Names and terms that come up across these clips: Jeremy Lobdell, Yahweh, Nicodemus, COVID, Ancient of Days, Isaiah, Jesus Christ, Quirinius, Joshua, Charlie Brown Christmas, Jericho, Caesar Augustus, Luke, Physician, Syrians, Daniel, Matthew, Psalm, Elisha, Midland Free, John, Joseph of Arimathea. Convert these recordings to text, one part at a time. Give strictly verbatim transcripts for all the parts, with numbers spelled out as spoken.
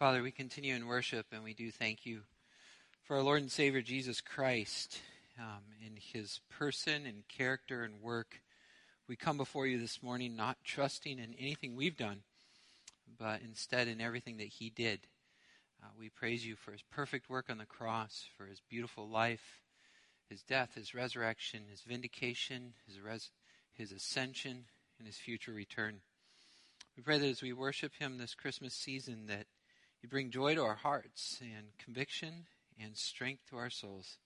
Father, we continue in worship, and we do thank you for our Lord and Savior Jesus Christ, um, in his person and character and work. We come before you this morning not trusting in anything we've done, but instead in everything that he did. Uh, we praise you for his perfect work on the cross, for his beautiful life, his death, his resurrection, his vindication, his res- his ascension, and his future return. We pray that as we worship him this Christmas season, that you bring joy to our hearts and conviction and strength to our souls.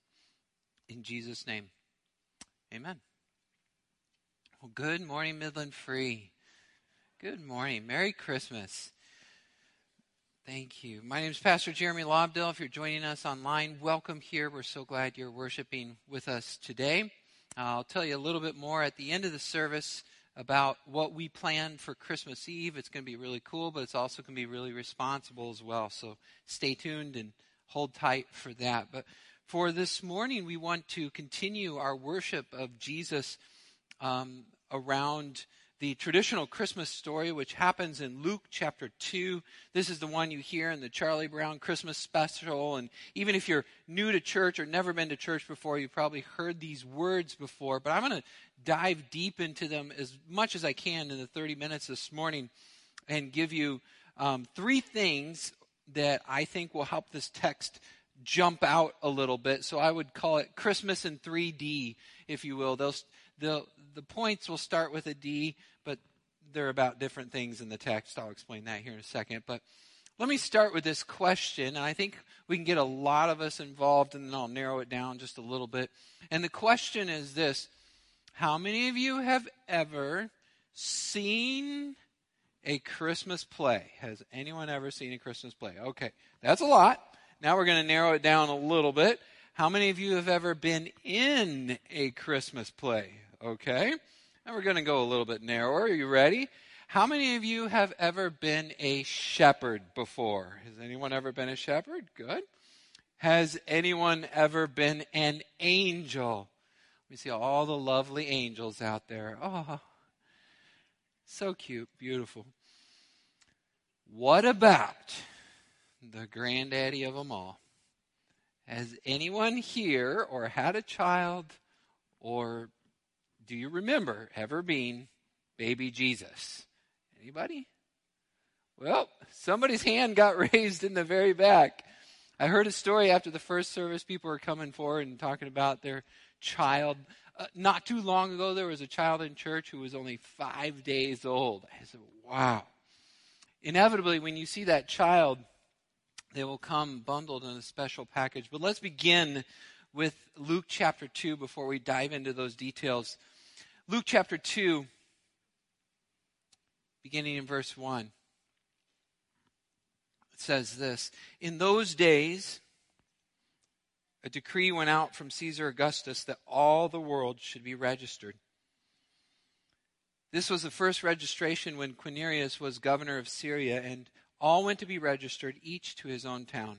In Jesus' name, amen. Well, good morning, Midland Free. Good morning. Merry Christmas. Thank you. My name is Pastor Jeremy Lobdell. If you're joining us online, welcome here. We're so glad you're worshiping with us today. I'll tell you a little bit more at the end of the service about what we plan for Christmas Eve. It's going to be really cool, but it's also going to be really responsible as well. So stay tuned and hold tight for that. But for this morning, we want to continue our worship of Jesus um, around the traditional Christmas story, which happens in Luke chapter two. This is the one you hear in the Charlie Brown Christmas special. And even if you're new to church or never been to church before, you've probably heard these words before. But I'm going to dive deep into them as much as I can in the thirty minutes this morning and give you um, three things that I think will help this text jump out a little bit. So I would call it Christmas in three D, if you will. Those The the points will start with a D, but they're about different things in the text. I'll explain that here in a second. But let me start with this question, and I think we can get a lot of us involved, and then I'll narrow it down just a little bit. And the question is this: how many of you have ever seen a Christmas play? Has anyone ever seen a Christmas play? Okay, that's a lot. Now we're going to narrow it down a little bit. How many of you have ever been in a Christmas play? Okay, and we're going to go a little bit narrower. Are you ready? How many of you have ever been a shepherd before? Has anyone ever been a shepherd? Good. Has anyone ever been an angel? We see all the lovely angels out there. Oh, so cute, beautiful. What about the granddaddy of them all? Has anyone here or had a child or do you remember ever being baby Jesus? Anybody? Well, somebody's hand got raised in the very back. I heard a story after the first service. People were coming forward and talking about their child. Uh, not too long ago, there was a child in church who was only five days old. I said, wow. Inevitably, when you see that child, they will come bundled in a special package. But let's begin with Luke chapter two before we dive into those details. Luke chapter two, beginning in verse one, it says this: in those days, a decree went out from Caesar Augustus that all the world should be registered. This was the first registration when Quirinius was governor of Syria, and all went to be registered, each to his own town.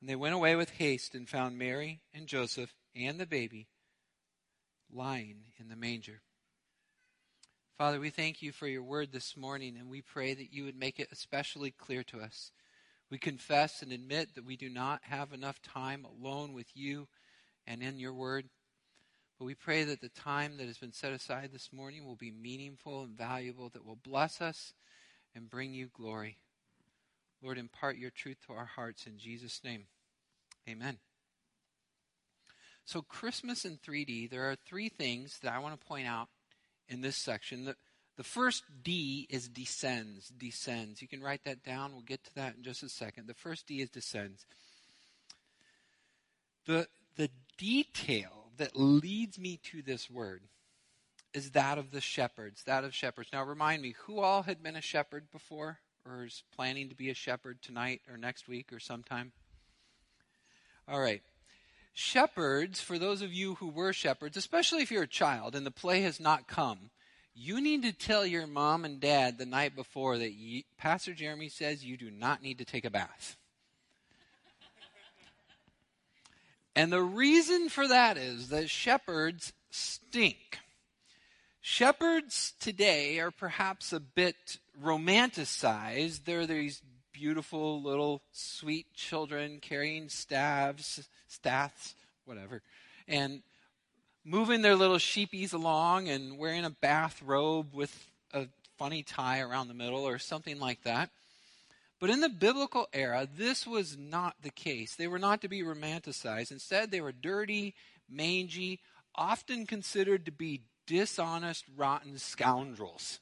And they went away with haste and found Mary and Joseph and the baby lying in the manger. Father, we thank you for your word this morning, and we pray that you would make it especially clear to us. We confess and admit that we do not have enough time alone with you and in your word. But we pray that the time that has been set aside this morning will be meaningful and valuable, that will bless us and bring you glory. Lord, impart your truth to our hearts in Jesus' name. Amen. So Christmas in three D, there are three things that I want to point out in this section. The, the first D is descends, descends. You can write that down. We'll get to that in just a second. The first D is descends. The, the detail that leads me to this word is that of the shepherds, that of shepherds. Now remind me, who all had been a shepherd before or is planning to be a shepherd tonight or next week or sometime? All right. Shepherds, for those of you who were shepherds, especially if you're a child and the play has not come, you need to tell your mom and dad the night before that you, Pastor Jeremy says you do not need to take a bath. And the reason for that is that shepherds stink. Shepherds today are perhaps a bit romanticized. They're these beautiful little sweet children carrying staves, staffs, whatever, and moving their little sheepies along and wearing a bathrobe with a funny tie around the middle or something like that. But in the biblical era, this was not the case. They were not to be romanticized. Instead, they were dirty, mangy, often considered to be dishonest, rotten scoundrels.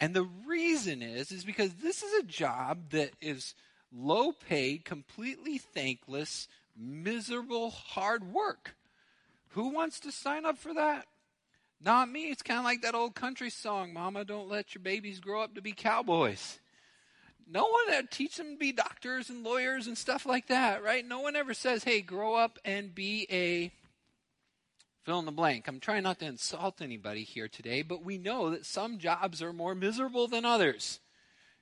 And the reason is, is because this is a job that is low paid, completely thankless, miserable, hard work. Who wants to sign up for that? Not me. It's kind of like that old country song, Mama, don't let your babies grow up to be cowboys. No one ever teach them to be doctors and lawyers and stuff like that, right? No one ever says, hey, grow up and be a fill in the blank. I'm trying not to insult anybody here today, but we know that some jobs are more miserable than others.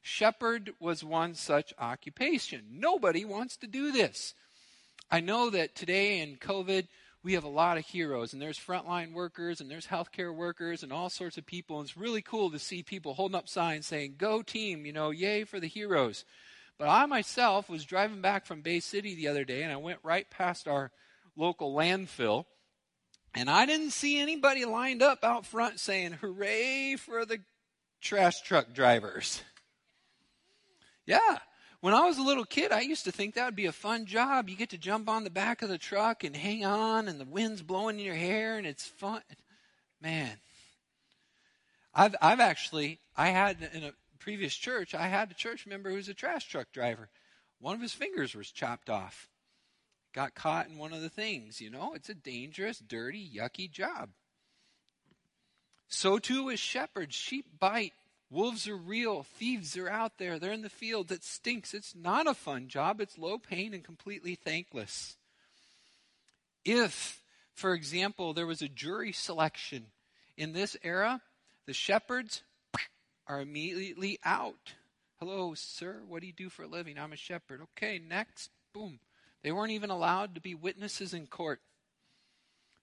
Shepherd was one such occupation. Nobody wants to do this. I know that today in COVID, we have a lot of heroes, and there's frontline workers, and there's healthcare workers, and all sorts of people. And it's really cool to see people holding up signs saying, go team, you know, yay for the heroes. But I myself was driving back from Bay City the other day, and I went right past our local landfill, and I didn't see anybody lined up out front saying, hooray for the trash truck drivers. Yeah. When I was a little kid, I used to think that would be a fun job. You get to jump on the back of the truck and hang on, and the wind's blowing in your hair, and it's fun. Man, I've I've actually, I had in a previous church, I had a church member who was a trash truck driver. One of his fingers was chopped off. Got caught in one of the things, you know. It's a dangerous, dirty, yucky job. So too is shepherds. Sheep bite. Wolves are real. Thieves are out there. They're in the fields. It stinks. It's not a fun job. It's low paying and completely thankless. If, for example, there was a jury selection in this era, the shepherds are immediately out. Hello, sir. What do you do for a living? I'm a shepherd. Okay, next. Boom. They weren't even allowed to be witnesses in court.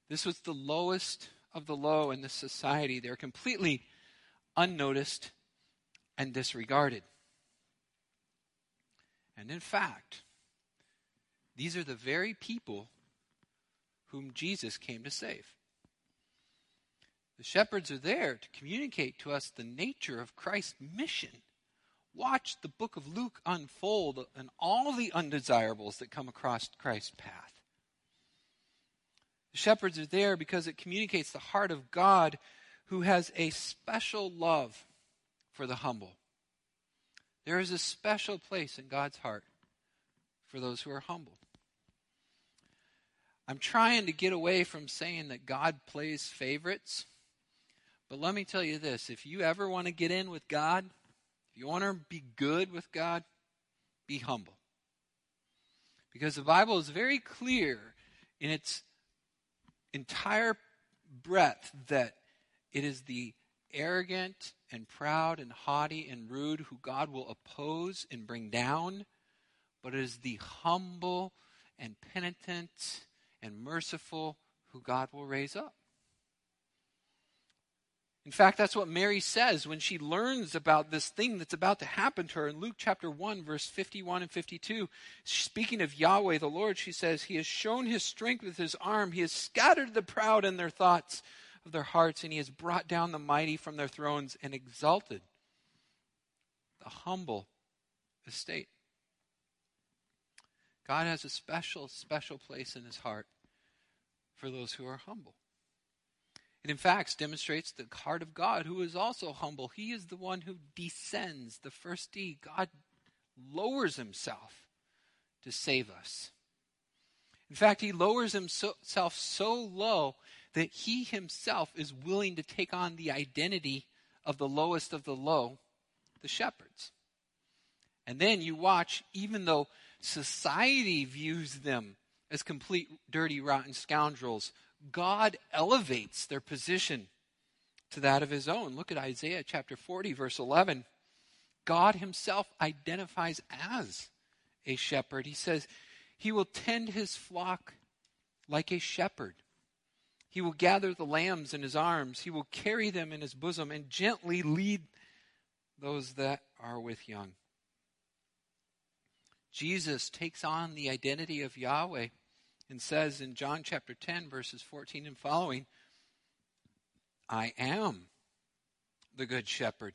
This was the lowest of the low in this society. They're completely unnoticed and disregarded. And in fact, these are the very people whom Jesus came to save. The shepherds are there to communicate to us the nature of Christ's mission. Watch the book of Luke unfold and all the undesirables that come across Christ's path. The shepherds are there because it communicates the heart of God, who has a special love for the humble. There is a special place in God's heart for those who are humble. I'm trying to get away from saying that God plays favorites, but let me tell you this. If you ever want to get in with God, if you want to be good with God, be humble. Because the Bible is very clear in its entire breadth that it is the arrogant and proud and haughty and rude who God will oppose and bring down. but it is the humble and penitent and merciful who God will raise up. In fact, that's what Mary says when she learns about this thing that's about to happen to her. In Luke chapter one, verse fifty-one and fifty-two, speaking of Yahweh, the Lord, she says, "He has shown his strength with his arm. He has scattered the proud in their thoughts of their hearts, and he has brought down the mighty from their thrones and exalted the humble estate." God has a special, special place in his heart for those who are humble. It, in fact, demonstrates the heart of God, who is also humble. He is the one who descends, the first D. God lowers himself to save us. In fact, he lowers himself so low that he himself is willing to take on the identity of the lowest of the low, the shepherds. And then you watch, even though society views them as complete, dirty, rotten scoundrels, God elevates their position to that of his own. Look at Isaiah chapter forty, verse eleven. God himself identifies as a shepherd. He says, "He will tend his flock like a shepherd. He will gather the lambs in his arms. He will carry them in his bosom and gently lead those that are with young." Jesus takes on the identity of Yahweh and says in John chapter ten, verses fourteen and following, "I am the good shepherd.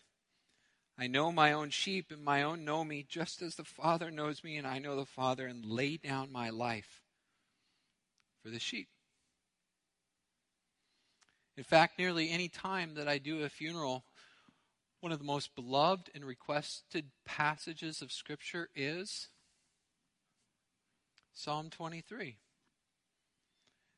I know my own sheep, and my own know me, just as the Father knows me, and I know the Father, and lay down my life for the sheep." In fact, nearly any time that I do a funeral, one of the most beloved and requested passages of Scripture is Psalm twenty-three.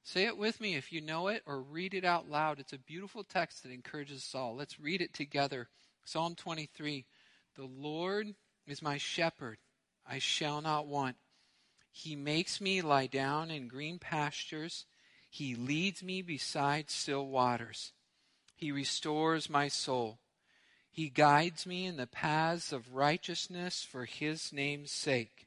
Say it with me if you know it, or read it out loud. It's a beautiful text that encourages us all. Let's read it together. Psalm twenty-three. "The Lord is my shepherd, I shall not want. He makes me lie down in green pastures. He leads me beside still waters. He restores my soul. He guides me in the paths of righteousness for his name's sake.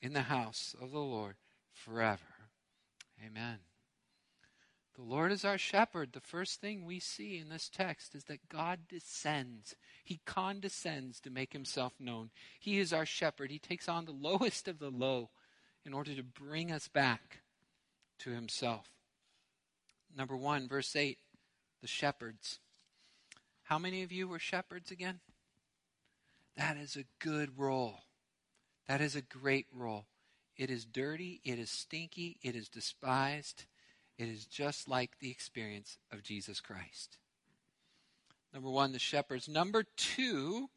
in the house of the Lord forever." Amen. The Lord is our shepherd. The first thing we see in this text is that God descends. He condescends to make himself known. He is our shepherd. He takes on the lowest of the low in order to bring us back to himself. Number one, verse eight, the shepherds. How many of you were shepherds again? That is a good role. That is a great role. It is dirty, it is stinky, it is despised. It is just like the experience of Jesus Christ. Number one, the shepherds. Number two,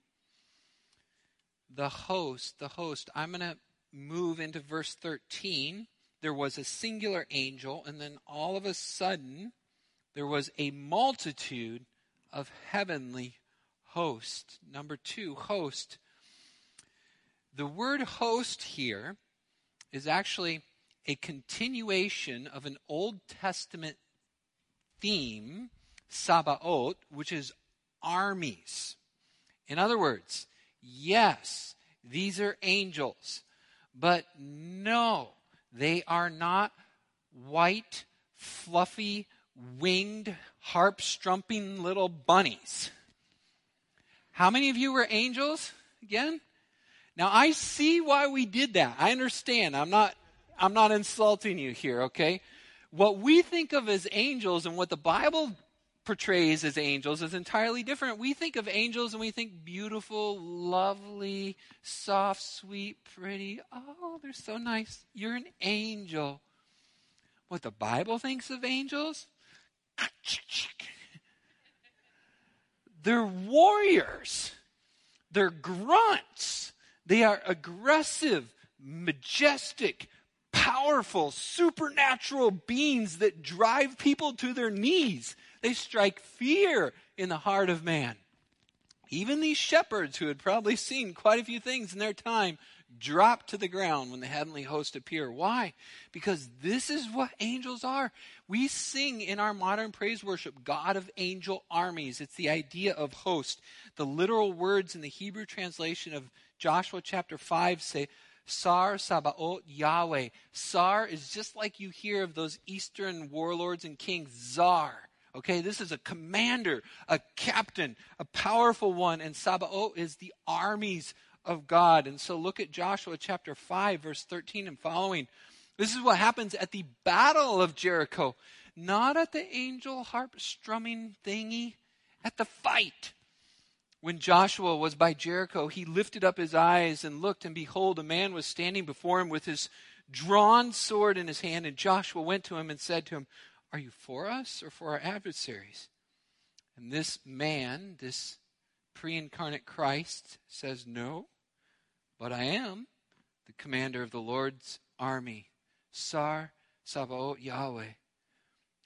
the host. The host. I'm going to move into verse thirteen. There was a singular angel, and then all of a sudden, there was a multitude of heavenly hosts. Number two, host. The word host here is actually a continuation of an Old Testament theme, Sabaoth, which is armies. In other words, yes, these are angels, but no, they are not white, fluffy, winged, harp-strumping little bunnies. How many of you were angels again? Now, I see why we did that. I understand. I'm not I'm not insulting you here, okay? What we think of as angels and what the Bible portrays as angels is entirely different. We think of angels and we think beautiful, lovely, soft, sweet, pretty. Oh, they're so nice. You're an angel. What the Bible thinks of angels? They're warriors. They're grunts. They are aggressive. majestic, powerful, supernatural beings that drive people to their knees. They strike fear in the heart of man. Even these shepherds, who had probably seen quite a few things in their time, dropped to the ground when the heavenly host appeared. Why? Because this is what angels are. We sing in our modern praise worship, God of angel armies. It's the idea of host. The literal words in the Hebrew translation of Joshua chapter five say, Sar Sabaoth Yahweh. Sar is just like you hear of those Eastern warlords and kings, Tsar. Okay, this is a commander, a captain, a powerful one, and Sabaoth is the armies of God. And so look at Joshua chapter five, verse thirteen and following. This is what happens at the battle of Jericho. Not at the angel harp strumming thingy, at the fight. When Joshua was by Jericho, he lifted up his eyes and looked, and behold, a man was standing before him with his drawn sword in his hand. And Joshua went to him and said to him, "Are you for us or for our adversaries?" And this man, this pre-incarnate Christ, says, "No, but I am the commander of the Lord's army, Sar Sabaoth Yahweh.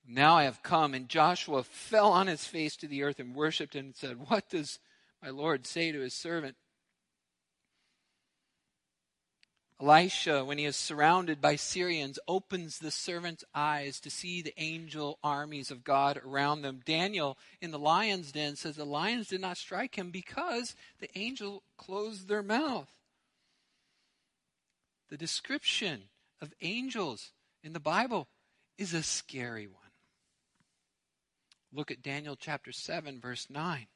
Now I have come." And Joshua fell on his face to the earth and worshipped and said, "What does my Lord say to his servant?" Elisha, when he is surrounded by Syrians, opens the servant's eyes to see the angel armies of God around them. Daniel in the lion's den says the lions did not strike him because the angel closed their mouth. The description of angels in the Bible is a scary one. Look at Daniel chapter seven, verse nine.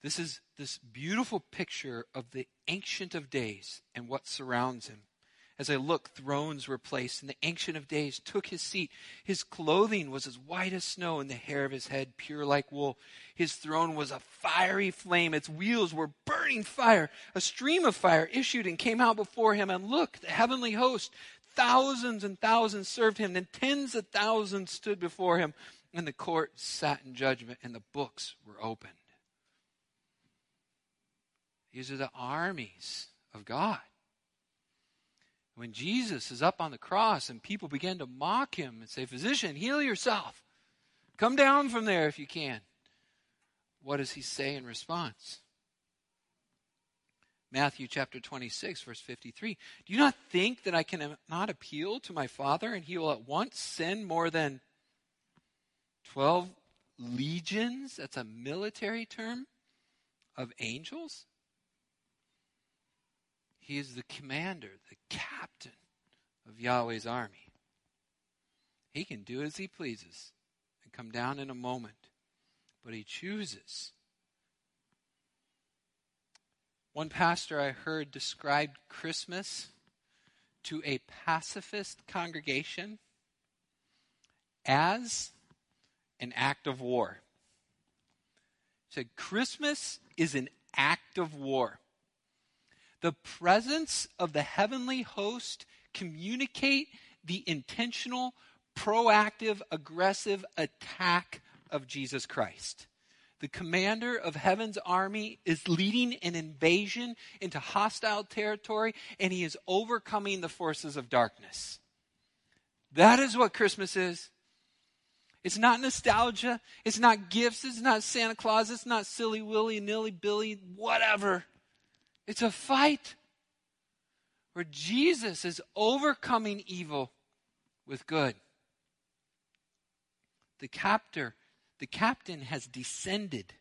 This is this beautiful picture of the Ancient of Days and what surrounds him. As I look, thrones were placed, and the Ancient of Days took his seat. His clothing was as white as snow, and the hair of his head pure like wool. His throne was a fiery flame. Its wheels were burning fire. A stream of fire issued and came out before him. And look, the heavenly host, thousands and thousands served him, and tens of thousands stood before him. And the court sat in judgment, and the books were opened. These are the armies of God. When Jesus is up on the cross and people begin to mock him and say, "Physician, heal yourself. Come down from there if you can." What does he say in response? Matthew chapter twenty-six, verse fifty-three. "Do you not think that I can not appeal to my Father and he will at once send more than twelve legions?" That's a military term of angels. He is the commander, the captain of Yahweh's army. He can do as he pleases and come down in a moment, but he chooses. One pastor I heard described Christmas to a pacifist congregation as an act of war. He said, "Christmas is an act of war. The presence of the heavenly host communicate the intentional, proactive, aggressive attack of Jesus Christ. The commander of heaven's army is leading an invasion into hostile territory, and he is overcoming the forces of darkness." That is what Christmas is. It's not nostalgia. It's not gifts. It's not Santa Claus. It's not silly willy, nilly billy, whatever. It's a fight where Jesus is overcoming evil with good. The captor, the captain has descended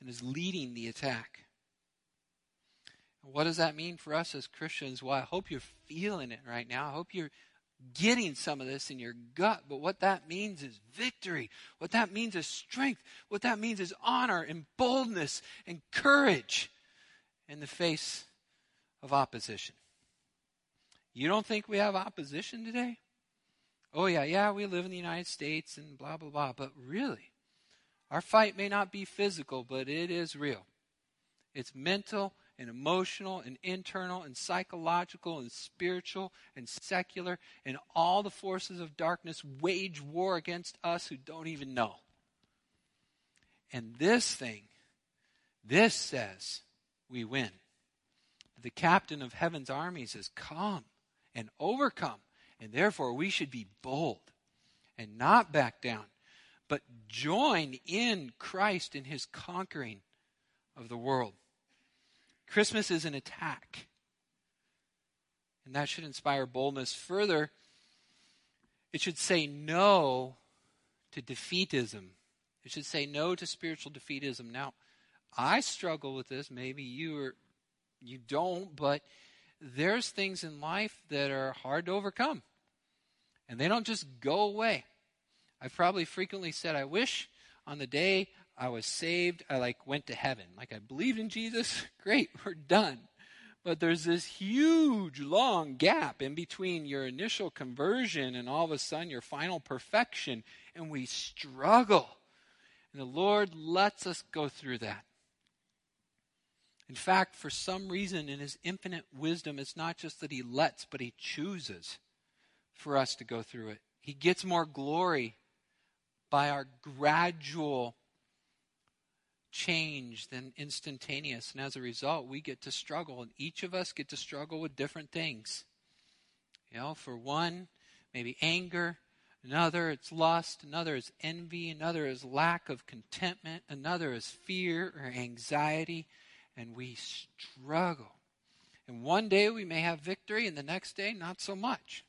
and is leading the attack. What does that mean for us as Christians? Well, I hope you're feeling it right now. I hope you're getting some of this in your gut. But what that means is victory. What that means is strength. What that means is honor and boldness and courage in the face of opposition. You don't think we have opposition today? Oh yeah, yeah, we live in the United States and blah, blah, blah. But really, our fight may not be physical, but it is real. It's mental and emotional and internal and psychological and spiritual and secular. And all the forces of darkness wage war against us who don't even know. And this thing, this says, we win. the captain of heaven's armies has come and overcome. And therefore, we should be bold and not back down, but join in Christ in his conquering of the world. Christmas is an attack. And that should inspire boldness. Further, it should say no to defeatism. It should say no to spiritual defeatism. Now, I struggle with this. Maybe you are, you don't, but there's things in life that are hard to overcome. And they don't just go away. I've probably frequently said, I wish on the day I was saved, I like went to heaven. Like I believed in Jesus. Great, we're done. But there's this huge, long gap in between your initial conversion and all of a sudden your final perfection. And we struggle. And the Lord lets us go through that. In fact, for some reason in his infinite wisdom, it's not just that he lets, but he chooses for us to go through it. He gets more glory by our gradual change than instantaneous. And as a result, we get to struggle. And each of us get to struggle with different things. You know, for one, maybe anger. Another, it's lust. Another is envy. Another is lack of contentment. Another is fear or anxiety. And we struggle. And one day we may have victory, and the next day not so much.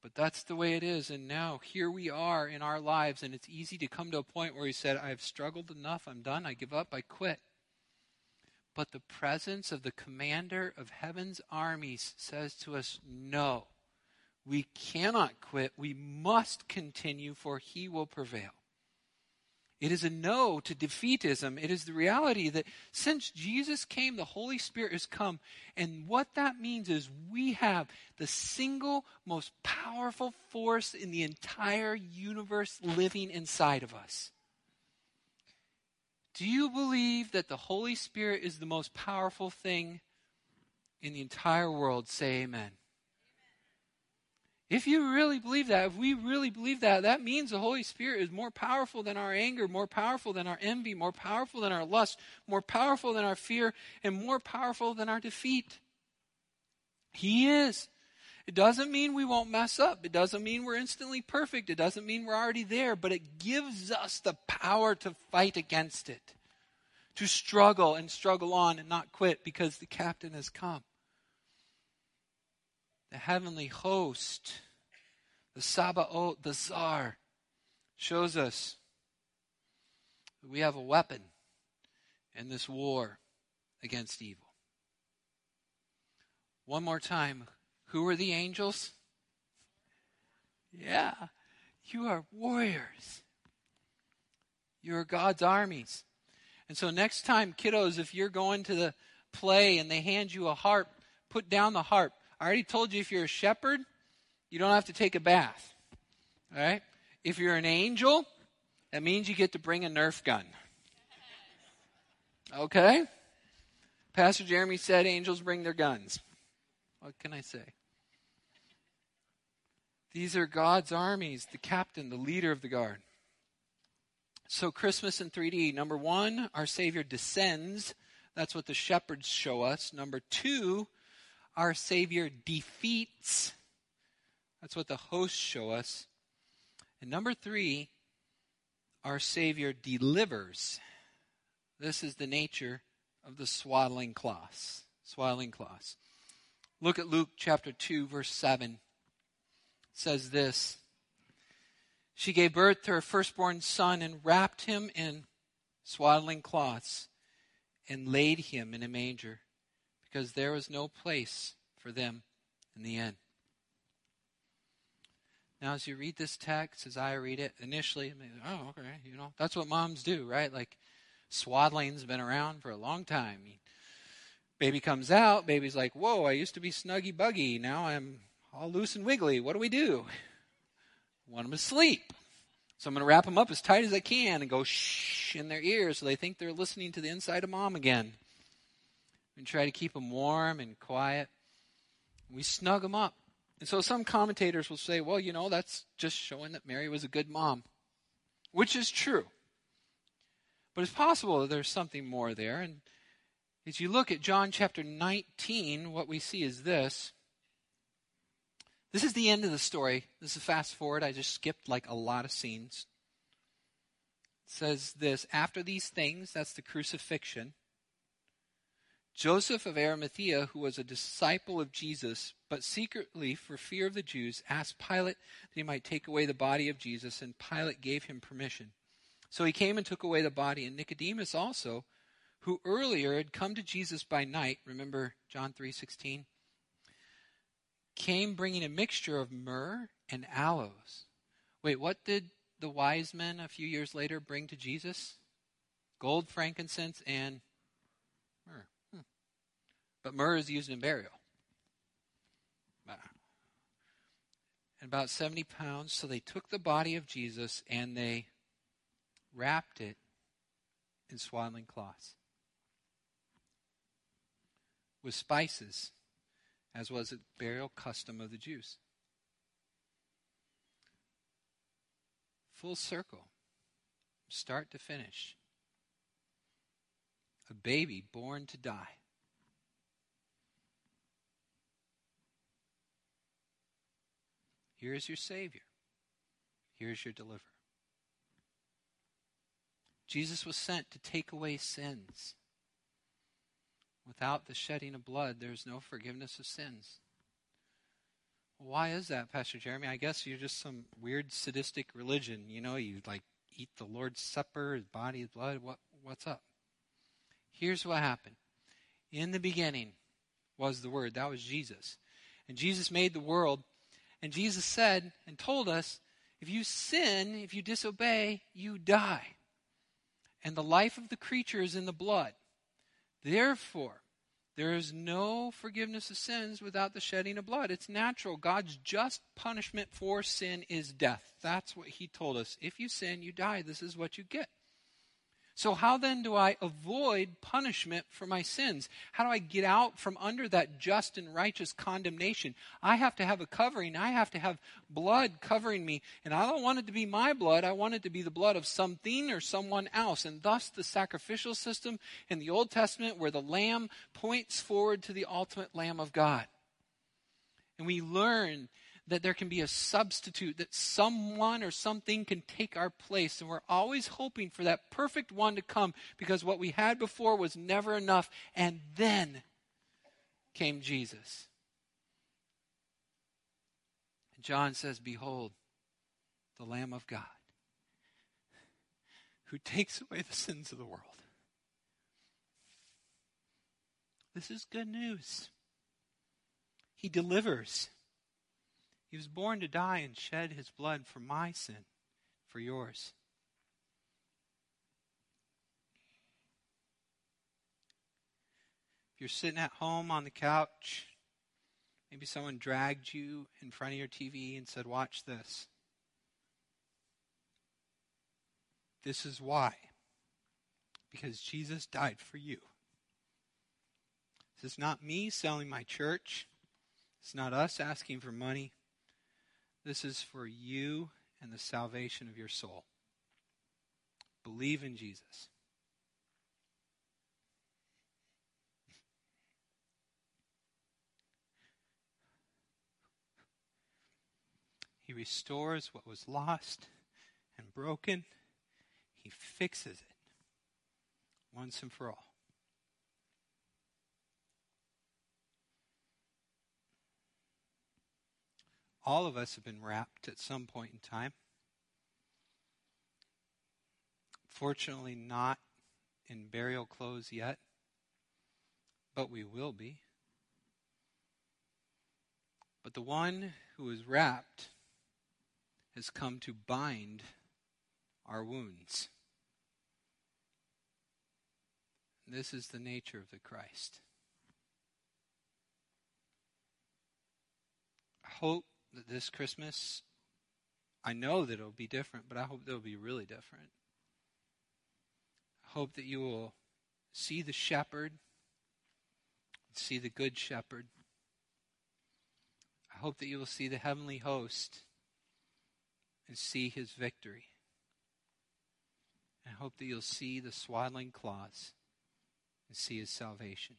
But that's the way it is. And now here we are in our lives, and it's easy to come to a point where he said, I've struggled enough, I'm done, I give up, I quit. But the presence of the commander of heaven's armies says to us, no, we cannot quit. We must continue, for he will prevail. It is a no to defeatism. It is the reality that since Jesus came, the Holy Spirit has come. And what that means is we have the single most powerful force in the entire universe living inside of us. Do you believe that the Holy Spirit is the most powerful thing in the entire world? Say amen. If you really believe that, if we really believe that, that means the Holy Spirit is more powerful than our anger, more powerful than our envy, more powerful than our lust, more powerful than our fear, and more powerful than our defeat. He is. It doesn't mean we won't mess up. It doesn't mean we're instantly perfect. It doesn't mean we're already there, but it gives us the power to fight against it, to struggle and struggle on and not quit because the captain has come. The heavenly host, the Sabaoth, the Sar, shows us that we have a weapon in this war against evil. One more time, who are the angels? Yeah, you are warriors. You are God's armies. And so next time, kiddos, if you're going to the play and they hand you a harp, put down the harp. I already told you if you're a shepherd, you don't have to take a bath. All right? If you're an angel, that means you get to bring a Nerf gun. Okay? Pastor Jeremy said angels bring their guns. What can I say? These are God's armies, the captain, the leader of the guard. So Christmas in three D. Number one, our Savior descends. That's what the shepherds show us. Number two, our Savior defeats. That's what the hosts show us. And number three, our Savior delivers. This is the nature of the swaddling cloths. Swaddling cloths. Look at Luke chapter two, verse seven. It says this. She gave birth to her firstborn son and wrapped him in swaddling cloths and laid him in a manger, because there was no place for them in the inn. Now, as you read this text, as I read it, initially, I mean, oh, okay, you know, that's what moms do, right? Like, swaddling's been around for a long time. Baby comes out, baby's like, whoa, I used to be snuggy-buggy. Now I'm all loose and wiggly. What do we do? I want them to sleep. So I'm going to wrap them up as tight as I can and go shh in their ears so they think they're listening to the inside of mom again. And try to keep them warm and quiet. We snug them up. And so some commentators will say, well, you know, that's just showing that Mary was a good mom. Which is true. But it's possible that there's something more there. And As you look at John chapter nineteen, what we see is this. This is the end of the story. This is a fast forward. I just skipped like a lot of scenes. It says this, after these things, that's the crucifixion, Joseph of Arimathea, who was a disciple of Jesus, but secretly for fear of the Jews, asked Pilate that he might take away the body of Jesus, and Pilate gave him permission. So he came and took away the body, and Nicodemus also, who earlier had come to Jesus by night, remember John three sixteen, came bringing a mixture of myrrh and aloes. Wait, what did the wise men a few years later bring to Jesus? Gold, frankincense, and myrrh. Hmm. But myrrh is used in burial. Wow. And about seventy pounds. So they took the body of Jesus and they wrapped it in swaddling cloths with spices, as was the burial custom of the Jews. Full circle, start to finish. A baby born to die. Here is your Savior. Here is your deliverer. Jesus was sent to take away sins. Without the shedding of blood, there is no forgiveness of sins. Why is that, Pastor Jeremy? I guess you're just some weird sadistic religion. You know, you like eat the Lord's Supper, his body, his blood. What, what's up? Here's what happened. In the beginning was the Word. That was Jesus. And Jesus made the world. And Jesus said and told us, if you sin, if you disobey, you die. And the life of the creature is in the blood. Therefore, there is no forgiveness of sins without the shedding of blood. It's natural. God's just punishment for sin is death. That's what he told us. If you sin, you die. This is what you get. So how then do I avoid punishment for my sins? How do I get out from under that just and righteous condemnation? I have to have a covering. I have to have blood covering me. And I don't want it to be my blood. I want it to be the blood of something or someone else. And thus the sacrificial system in the Old Testament where the lamb points forward to the ultimate Lamb of God. And we learn that there can be a substitute, that someone or something can take our place. And we're always hoping for that perfect one to come because what we had before was never enough. And then came Jesus. And John says, behold, the Lamb of God who takes away the sins of the world. This is good news. He delivers. He was born to die and shed his blood for my sin, for yours. If you're sitting at home on the couch, maybe someone dragged you in front of your T V and said, watch this. This is why. Because Jesus died for you. This is not me selling my church. It's not us asking for money. This is for you and the salvation of your soul. Believe in Jesus. He restores what was lost and broken. He fixes it once and for all. All of us have been wrapped at some point in time. Fortunately, not in burial clothes yet, but we will be. But the one who is wrapped has come to bind our wounds. This is the nature of the Christ. I hope that this Christmas, I know that it'll be different, but I hope it'll be really different. I hope that you will see the shepherd, see the good shepherd. I hope that you will see the heavenly host and see his victory. And I hope that you'll see the swaddling cloths and see his salvation.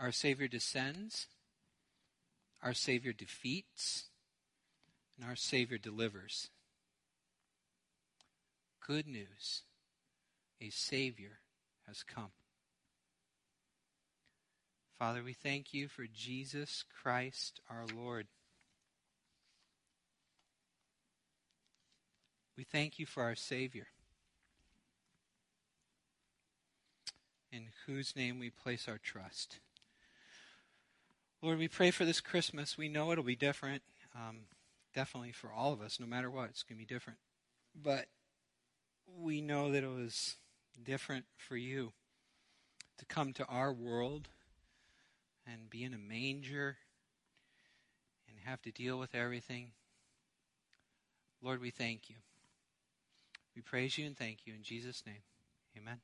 Our Savior descends, our Savior defeats, and our Savior delivers. Good news, a Savior has come. Father, we thank you for Jesus Christ our Lord. We thank you for our Savior, in whose name we place our trust. Lord, we pray for this Christmas. We know it'll be different, um, definitely for all of us, no matter what. It's going to be different. But we know that it was different for you to come to our world and be in a manger and have to deal with everything. Lord, we thank you. We praise you and thank you in Jesus' name. Amen.